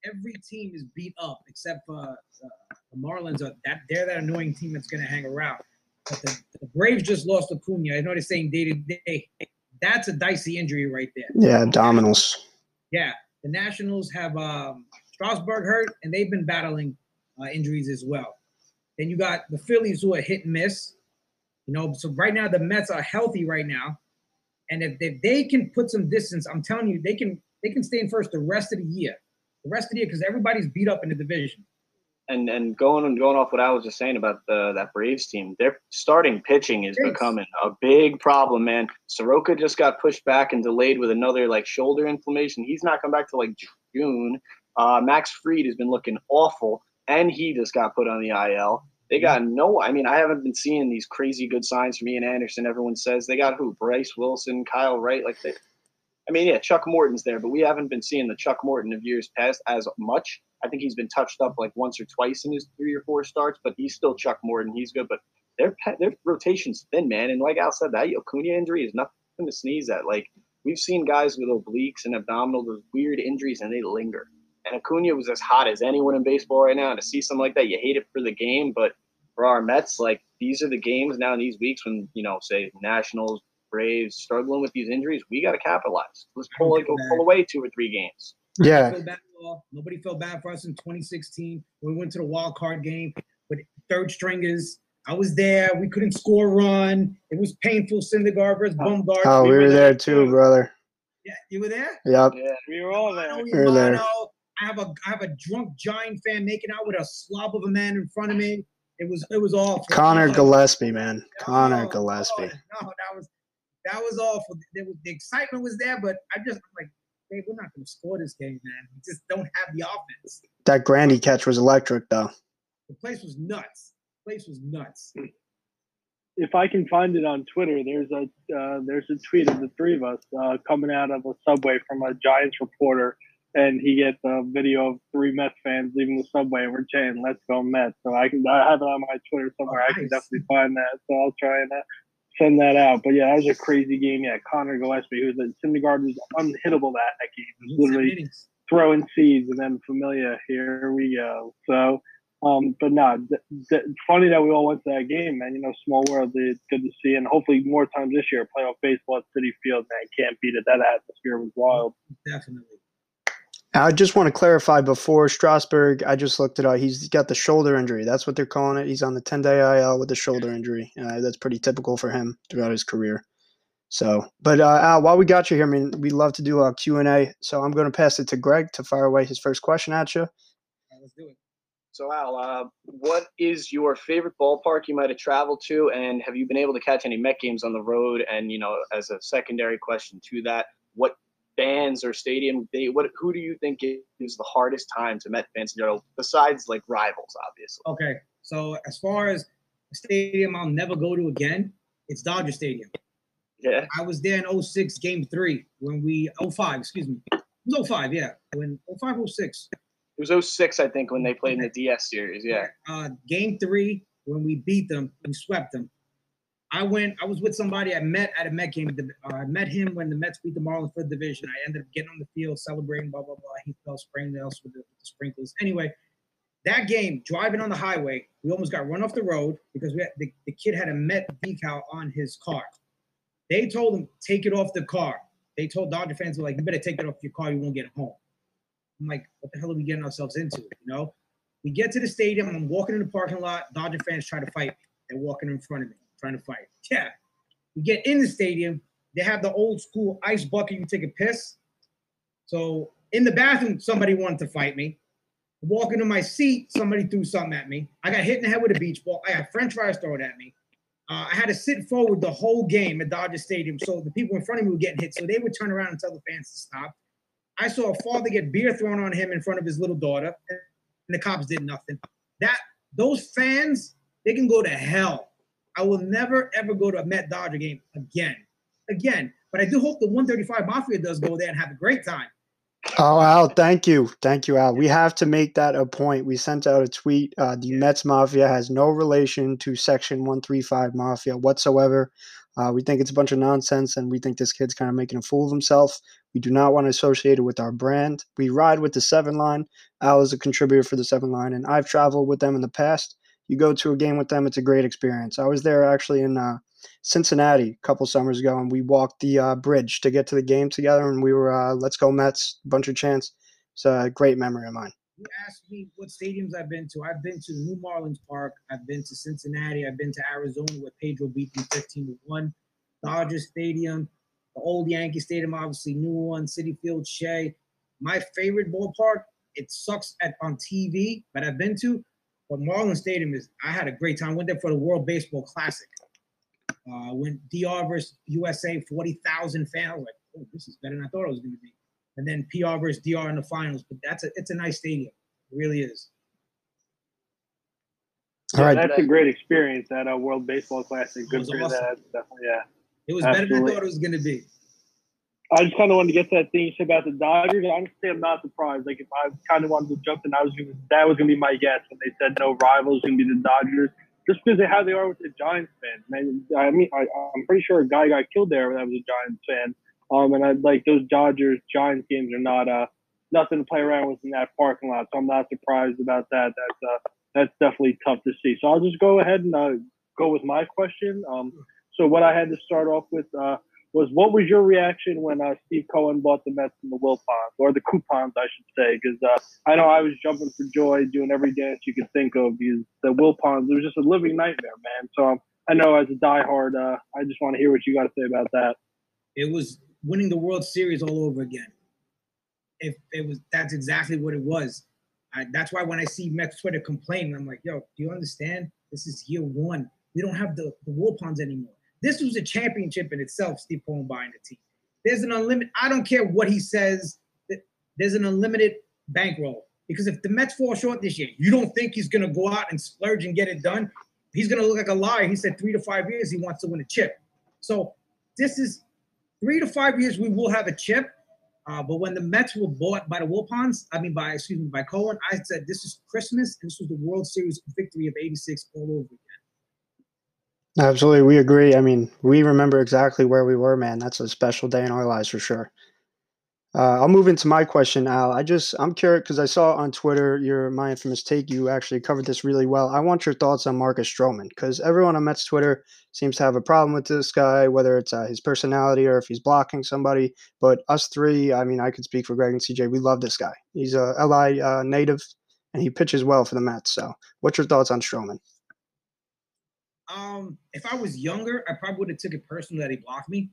Every team is beat up except for uh, the Marlins. Are that they're that annoying team that's going to hang around. But the, the Braves just lost to Acuna. I know they're saying day to day. That's a dicey injury right there. Yeah, abdominals. Yeah, the Nationals have um, Strasburg hurt, and they've been battling uh, injuries as well. Then you got the Phillies who are hit and miss. You know, so right now the Mets are healthy right now. And if they, they can put some distance, I'm telling you, they can they can stay in first the rest of the year. The rest of the year, because everybody's beat up in the division. And and going and going off what I was just saying about the, that Braves team, their starting pitching is becoming a big problem, man. Soroka just got pushed back and delayed with another like shoulder inflammation. He's not come back till like June. Uh, Max Fried has been looking awful, and he just got put on the I L. They got no – I mean, I haven't been seeing these crazy good signs from Ian Anderson. Everyone says they got who? Bryce Wilson, Kyle Wright. Like they, I mean, yeah, Chuck Morton's there, but we haven't been seeing the Chuck Morton of years past as much. I think he's been touched up like once or twice in his three or four starts, but he's still Chuck Morton. He's good, but their their rotation's thin, man. And like Al said, that Acuna injury is nothing to sneeze at. Like we've seen guys with obliques and abdominal, those weird injuries, and they linger. And Acuna was as hot as anyone in baseball right now. And to see something like that, you hate it for the game. But for our Mets, like, these are the games now in these weeks when, you know, say Nationals, Braves, struggling with these injuries, we got to capitalize. Let's pull, like, pull away two or three games. Yeah. Nobody felt bad for us. Nobody felt bad for us in twenty sixteen. We went to the wild card game with third stringers. I was there. We couldn't score a run. It was painful. Syndergaard versus Bumgarner. Oh, we, we were, were there, there too, brother. Yeah, you were there? Yep. Yeah, we were all there. We were there. I have a I have a drunk Giant fan making out with a slob of a man in front of me. It was it was awful. Connor Gillespie, man. Connor oh, Gillespie. No, that was that was awful. There was, the excitement was there, but I just I'm like, hey, we're not going to score this game, man. We just don't have the offense. That Grandy catch was electric, though. The place was nuts. The place was nuts. If I can find it on Twitter, there's a uh, there's a tweet of the three of us uh, coming out of a subway from a Giants reporter. And he gets a video of three Mets fans leaving the subway, and we're chanting, "Let's go Mets!" So I can I have it on my Twitter somewhere. Oh, nice. I can definitely find that. So I'll try and send that out. But yeah, that was a crazy game. Yeah, Connor Gillespie, who's a Syndergaard, was unhittable that, that game. It was literally throwing seeds, and then Familia. Here we go. So, um, but no, nah, th- th- funny that we all went to that game, man. You know, small world. It's good to see, and hopefully more times this year. Playoff baseball at Citi Field, man, can't beat it. That atmosphere was wild. Definitely. I just want to clarify before Strasburg, I just looked it up. He's got the shoulder injury. That's what they're calling it. He's on the ten-day I L with the shoulder injury. Uh, that's pretty typical for him throughout his career. So, but uh, Al, while we got you here, I mean, we love to do a Q and A. So I'm going to pass it to Greg to fire away his first question at you. Right, let's do it. So, Al, uh, what is your favorite ballpark you might have traveled to, and have you been able to catch any Met games on the road? And, you know, as a secondary question to that, what fans or stadium, they what? Who do you think is the hardest time to Met fans in general, besides like rivals, obviously? Okay, so as far as a stadium I'll never go to again, it's Dodger Stadium. Yeah, I was there in oh six, game three, when we oh five, excuse me, it was oh five, yeah, when oh five oh six. It was oh six, I think, when they played okay. In the D S series, yeah. Uh, game three, when we beat them, we swept them. I went. I was with somebody I met at a Met game. Uh, I met him when the Mets beat the Marlins for the division. I ended up getting on the field, celebrating, blah, blah, blah. He fell springtails with the, the sprinklers. Anyway, that game, driving on the highway, we almost got run off the road because we had, the, the kid had a Met decal on his car. They told him, take it off the car. They told Dodger fans, were like, you better take it off your car. You won't get home. I'm like, what the hell are we getting ourselves into? You know, we get to the stadium. I'm walking in the parking lot. Dodger fans try to fight me. They're walking in front of me. Trying to fight. Yeah. We get in the stadium. They have the old school ice bucket. You take a piss. So in the bathroom, somebody wanted to fight me. Walk into my seat. Somebody threw something at me. I got hit in the head with a beach ball. I had French fries thrown at me. Uh, I had to sit forward the whole game at Dodger Stadium, so the people in front of me were getting hit, so they would turn around and tell the fans to stop. I saw a father get beer thrown on him in front of his little daughter, and the cops did nothing. That those fans, they can go to hell. I will never, ever go to a Met Dodger game again. Again. But I do hope the one thirty-five Mafia does go there and have a great time. Oh, Al, thank you. Thank you, Al. We have to make that a point. We sent out a tweet. Uh, the Mets Mafia has no relation to Section one thirty-five Mafia whatsoever. Uh, we think it's a bunch of nonsense, and we think this kid's kind of making a fool of himself. We do not want to associate it with our brand. We ride with the Seven Line. Al is a contributor for the Seven Line, and I've traveled with them in the past. You go to a game with them, it's a great experience. I was there actually in uh, Cincinnati a couple summers ago, and we walked the uh, bridge to get to the game together, and we were uh, let's go Mets, bunch of chants. It's a great memory of mine. You asked me what stadiums I've been to. I've been to New Marlins Park. I've been to Cincinnati. I've been to Arizona where Pedro beat them fifteen to one. Dodger Stadium, the old Yankee Stadium, obviously, new one, Citi Field, Shea. My favorite ballpark, it sucks at on T V, but I've been to. But Marlins Stadium is, I had a great time. Went there for the World Baseball Classic. Uh, went D R versus U S A, forty thousand fans. I was like, oh, this is better than I thought it was going to be. And then P R versus D R in the finals. But that's a, it's a nice stadium. It really is. All yeah, right. That's a great experience at a World Baseball Classic. Good for awesome. That. Definitely, yeah. It was Absolutely. Better than I thought it was going to be. I just kind of wanted to get to that thing you said about the Dodgers. Honestly, I'm not surprised. Like, if I kind of wanted to jump in, I was gonna, that was going to be my guess when they said no rivals going to be the Dodgers, just because of how they are with the Giants fans. Man, I mean, I, I'm pretty sure a guy got killed there that was a Giants fan. Um, and I like those Dodgers Giants games are not uh nothing to play around with in that parking lot. So I'm not surprised about that. That's uh that's definitely tough to see. So I'll just go ahead and uh, go with my question. Um, so what I had to start off with uh. was what was your reaction when uh, Steve Cohen bought the Mets in the Wilpons, or the coupons, I should say, because uh, I know I was jumping for joy, doing every dance you could think of, because the Wilpons, it was just a living nightmare, man. So um, I know as a diehard, uh, I just want to hear what you got to say about that. It was winning the World Series all over again. If it was, that's exactly what it was. I, that's why when I see Mets Twitter complaining, I'm like, yo, do you understand? This is year one. We don't have the, the Wilpons anymore. This was a championship in itself, Steve Cohen buying the team. There's an unlimited, I don't care what he says, there's an unlimited bankroll. Because if the Mets fall short this year, you don't think he's going to go out and splurge and get it done? He's going to look like a liar. He said three to five years he wants to win a chip. So this is three to five years we will have a chip. Uh, but when the Mets were bought by the Wilpons, I mean by, excuse me, by Cohen, I said this is Christmas and this was the World Series victory of eighty-six all over again. Absolutely. We agree. I mean, we remember exactly where we were, man. That's a special day in our lives for sure. Uh, I'll move into my question, Al. I just, I'm curious because I saw on Twitter your My Infamous Take. You actually covered this really well. I want your thoughts on Marcus Stroman because everyone on Mets Twitter seems to have a problem with this guy, whether it's uh, his personality or if he's blocking somebody. But us three, I mean, I could speak for Greg and C J. We love this guy. He's a L I uh, native and he pitches well for the Mets. So what's your thoughts on Stroman? Um, if I was younger, I probably would have took it personal that he blocked me.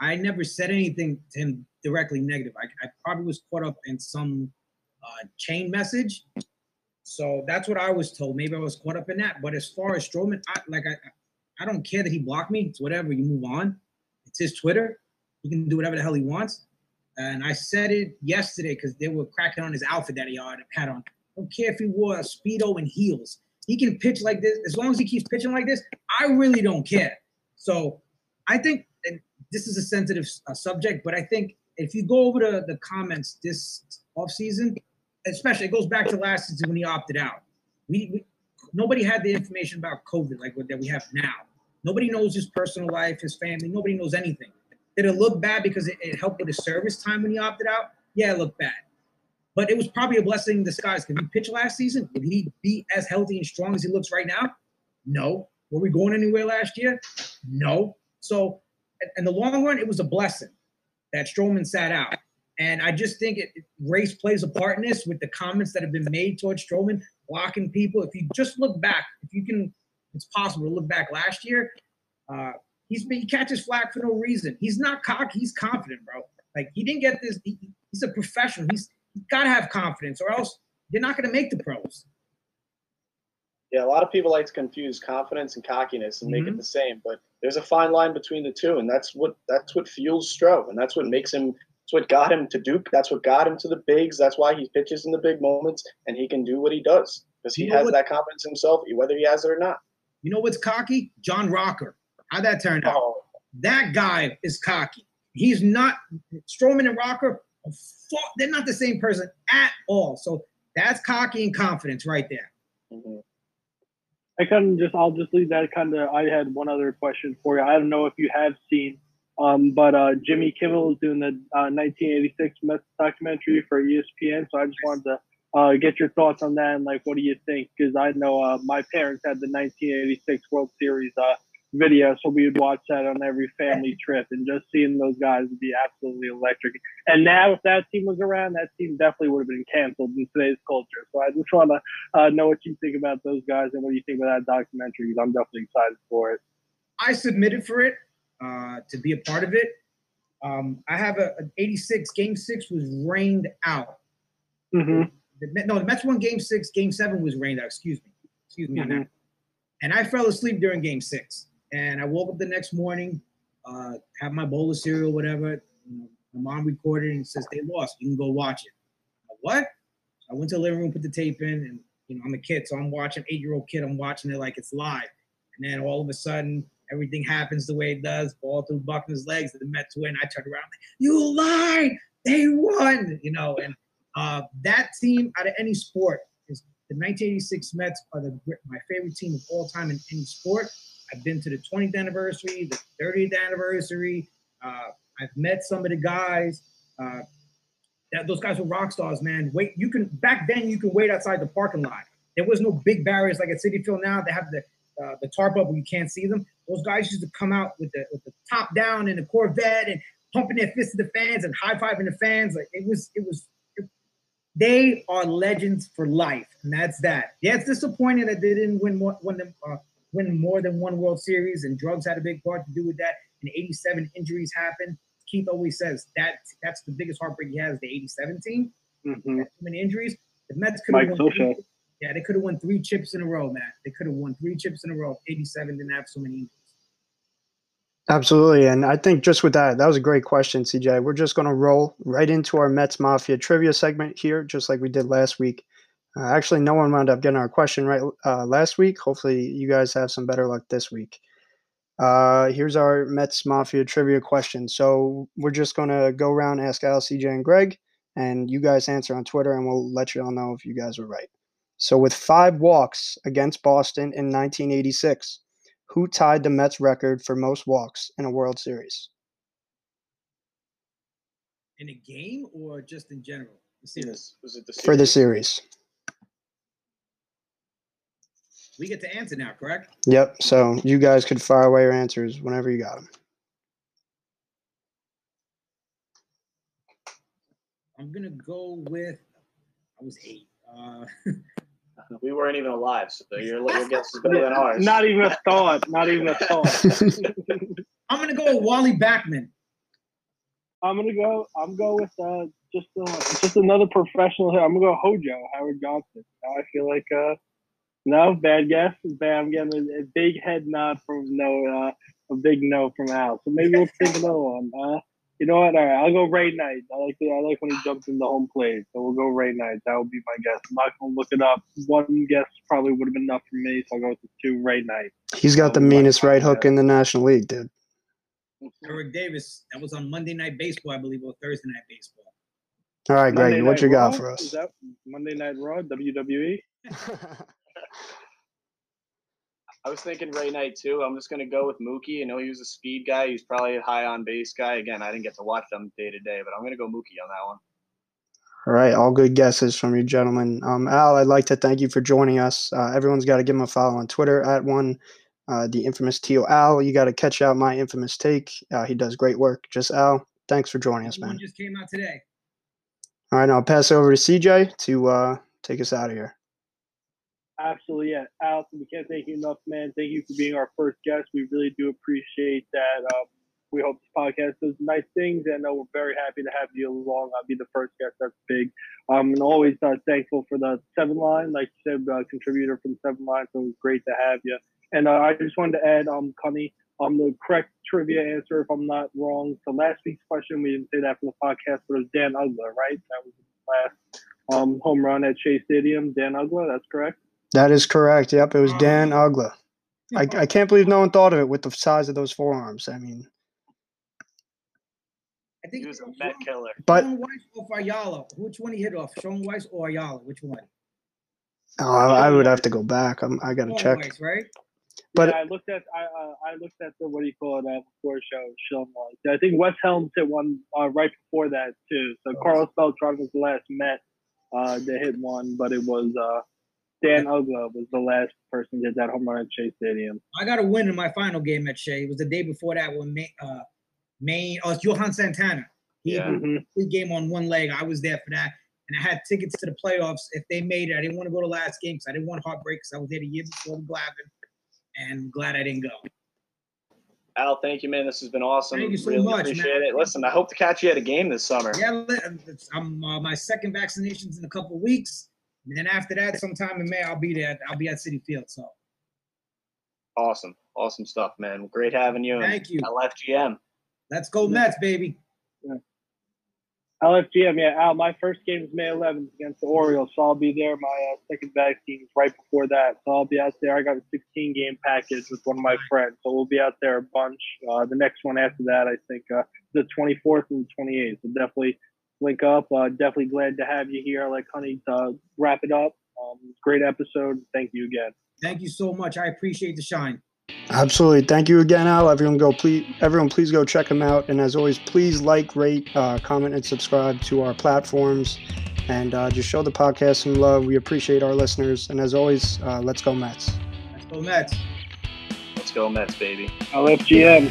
I never said anything to him directly negative. I, I probably was caught up in some uh, chain message. So that's what I was told. Maybe I was caught up in that. But as far as Stroman, I, like I, I don't care that he blocked me. It's whatever. You move on. It's his Twitter. He can do whatever the hell he wants. And I said it yesterday because they were cracking on his outfit that he had on. I don't care if he wore a Speedo and heels. He can pitch like this. As long as he keeps pitching like this, I really don't care. So I think, and this is a sensitive uh, subject, but I think if you go over to the comments this offseason, especially it goes back to last season when he opted out. We, we Nobody had the information about COVID like what, that we have now. Nobody knows his personal life, his family. Nobody knows anything. Did it look bad because it, it helped with his service time when he opted out? Yeah, it looked bad. But it was probably a blessing in disguise. Did he pitch last season? Would he be as healthy and strong as he looks right now? No. Were we going anywhere last year? No. So in the long run, it was a blessing that Stroman sat out. And I just think it, race plays a part in this with the comments that have been made towards Stroman, blocking people. If you just look back, if you can, it's possible to look back last year. Uh, he's been, he catches flack for no reason. He's not cocky. He's confident, bro. Like he didn't get this. He, he's a professional. He's, got to have confidence or else you're not going to make the pros. Yeah, a lot of people like to confuse confidence and cockiness and mm-hmm. make it the same, but there's a fine line between the two, and that's what that's what fuels Stroh, and that's what makes him that's what got him to Duke, that's what got him to the bigs, that's why he pitches in the big moments and he can do what he does because he you know has what, that confidence himself, whether he has it or not. You know what's cocky? John Rocker. How'd that turn out? Oh. That guy is cocky. He's not Stroman and Rocker. They're not the same person at all. So that's cocky and confidence right there. Mm-hmm. I kind of just, I'll just leave that kind of, I had one other question for you. I don't know if you have seen, um, but uh, Jimmy Kimmel is doing the uh, nineteen eighty-six Mets documentary for E S P N. So I just wanted to uh, get your thoughts on that and like, what do you think? Because I know uh, my parents had the nineteen eighty-six World Series uh, video, so we would watch that on every family trip, and just seeing those guys would be absolutely electric. And now if that team was around, that team definitely would have been canceled in today's culture. So I just want to uh, know what you think about those guys and what you think about that documentary, because I'm definitely excited for it. I submitted for it uh, to be a part of it. Um, I have a, an eighty-six. Game six was rained out. Mm-hmm. The, no, the Mets won game six. Game seven was rained out. Excuse me. Excuse me. Mm-hmm. And I fell asleep during game six. And I woke up the next morning, uh, have my bowl of cereal, whatever. My mom recorded and says, they lost. You can go watch it. I'm like, what? So I went to the living room, put the tape in, and you know I'm a kid. So I'm watching, eight-year-old kid, I'm watching it like it's live. And then all of a sudden, everything happens the way it does. Ball through Buckner's legs, the Mets win. I turned around, I'm like, you lied. They won. You know, and uh, that team out of any sport, is the nineteen eighty-six Mets are the my favorite team of all time in any sport. I've been to the twentieth anniversary, the thirtieth anniversary. Uh, I've met some of the guys. Uh, that, those guys were rock stars, man. Wait, you can back then you can wait outside the parking lot. There was no big barriers like at Citi Field now. They have the uh, the tarp up where you can't see them. Those guys used to come out with the with the top down in the Corvette and pumping their fists to the fans and high fiving the fans. Like it was, it was. It, they are legends for life, and that's that. Yeah, it's disappointing that they didn't win more when them. Uh, winning more than one World Series, and drugs had a big part to do with that. And eighty-seven injuries happened. Keith always says that that's the biggest heartbreak he has, the eighty-seven team. Mm-hmm. Too many injuries. The Mets could have won three, yeah, they could have won three chips in a row, man. They could have won three chips in a row. eighty-seven didn't have so many injuries. Absolutely. And I think just with that, that was a great question, C J. We're just going to roll right into our Mets Mafia trivia segment here, just like we did last week. Uh, actually, no one wound up getting our question right uh, last week. Hopefully, you guys have some better luck this week. Uh, here's our Mets Mafia trivia question. So we're just going to go around, ask Al, C J, and Greg, and you guys answer on Twitter, and we'll let you all know if you guys were right. So with five walks against Boston in nineteen eighty-six, who tied the Mets record for most walks in a World Series? In a game or just in general? The series. Was it the series? For the series. We get to answer now, correct? Yep. So you guys could fire away your answers whenever you got them. I'm going to go with – I was eight. Uh, we weren't even alive, so your little guess is better than ours. Not even a thought. Not even a thought. I'm going to go with Wally Backman. I'm going to go – I'm going with uh, just uh, just another professional here. I'm going to go Hojo, Howard Johnson. Now I feel like uh, – No, bad guess. Bad. I'm getting a, a big head nod from no, uh, a big no from Al. So maybe we'll take another one. Uh, you know what? All right, I'll go Ray Knight. I like the, I like when he jumps into home plate. So we'll go Ray Knight. That would be my guess. I'm not gonna look it up. One guess probably would have been enough for me. So I'll go with the two Ray Knight. He's got the meanest right hook in the National League, dude. Eric Davis. That was on Monday Night Baseball, I believe, or Thursday Night Baseball. All right, Greg, Monday what you Raw? Got for us? Is that Monday Night Raw, W W E. I was thinking Ray Knight too. I'm just gonna go with Mookie. I know he was a speed guy. He's probably a high on base guy. Again, I didn't get to watch them day to day, but I'm gonna go Mookie on that one. All right, all good guesses from you gentlemen. Um, Al, I'd like to thank you for joining us. Uh, everyone's got to give him a follow on Twitter at one, uh, the infamous T O Al. You got to catch out my infamous take. Uh, he does great work. Just Al, thanks for joining us, man. One just came out today. All right, I'll pass it over to C J to uh, take us out of here. Absolutely, yeah. Allison, we can't thank you enough, man. Thank you for being our first guest. We really do appreciate that. Um, We hope this podcast does nice things, and uh, we're very happy to have you along. I'll be the first guest. That's big. I'm um, always uh, thankful for the Seven Line, like you said, uh, contributor from Seven Line. So it was great to have you. And uh, I just wanted to add, um, Connie, um, the correct trivia answer, if I'm not wrong, to last week's question. We didn't say that for the podcast, but it was Dan Ugla, right? That was his last um, home run at Shea Stadium. Dan Ugla, that's correct? That is correct. Yep, it was Dan Ugla. I, I can't believe no one thought of it with the size of those forearms. I mean, I think he was a Met killer. But Sean Weiss or Ayala, which one he hit off? Sean Weiss or Ayala? Which one? Oh, I, I would have to go back. I'm, I got to check. Weiss, right? But yeah, I looked at I uh, I looked at the what do you call it uh, before show Sean Weiss. I think Wes Helms hit one uh, right before that too. So oh. Carlos Beltran was the last Met uh, that hit one, but it was. Uh, Dan Ugla was the last person that did that home run at Shea Stadium. I got a win in my final game at Shea. It was the day before that when May, uh, Maine, oh, it's Johan Santana. He yeah. had a complete game on one leg. I was there for that. And I had tickets to the playoffs if they made it. I didn't want to go to the last game because I didn't want heartbreak because I was there the year before with Glavin. And I'm glad I didn't go. Al, thank you, man. This has been awesome. Thank you so really much, appreciate man. it. Listen, I hope to catch you at a game this summer. Yeah, I'm, uh, my second vaccination's in a couple of weeks. And then after that, sometime in May, I'll be there. I'll be at Citi Field. So, awesome, awesome stuff, man. Great having you. Thank you. L F G M. Let's go Mets, baby. Yeah. L F G M, yeah. Al, my first game is May eleventh against the Orioles, so I'll be there. My uh, second vaccine is right before that, so I'll be out there. I got a sixteen game package with one of my friends, so we'll be out there a bunch. Uh, the next one after that, I think, uh, the twenty-fourth and the twenty-eighth. So definitely. Link up. Uh, definitely glad to have you here. Like, honey, uh, wrap it up. Um, great episode. Thank you again. Thank you so much. I appreciate the shine. Absolutely. Thank you again, Al. Everyone, go please. Everyone, please go check him out. And as always, please like, rate, uh, comment, and subscribe to our platforms. And uh, just show the podcast some love. We appreciate our listeners. And as always, uh, let's go Mets. Let's go Mets. Let's go Mets, baby. L F G M.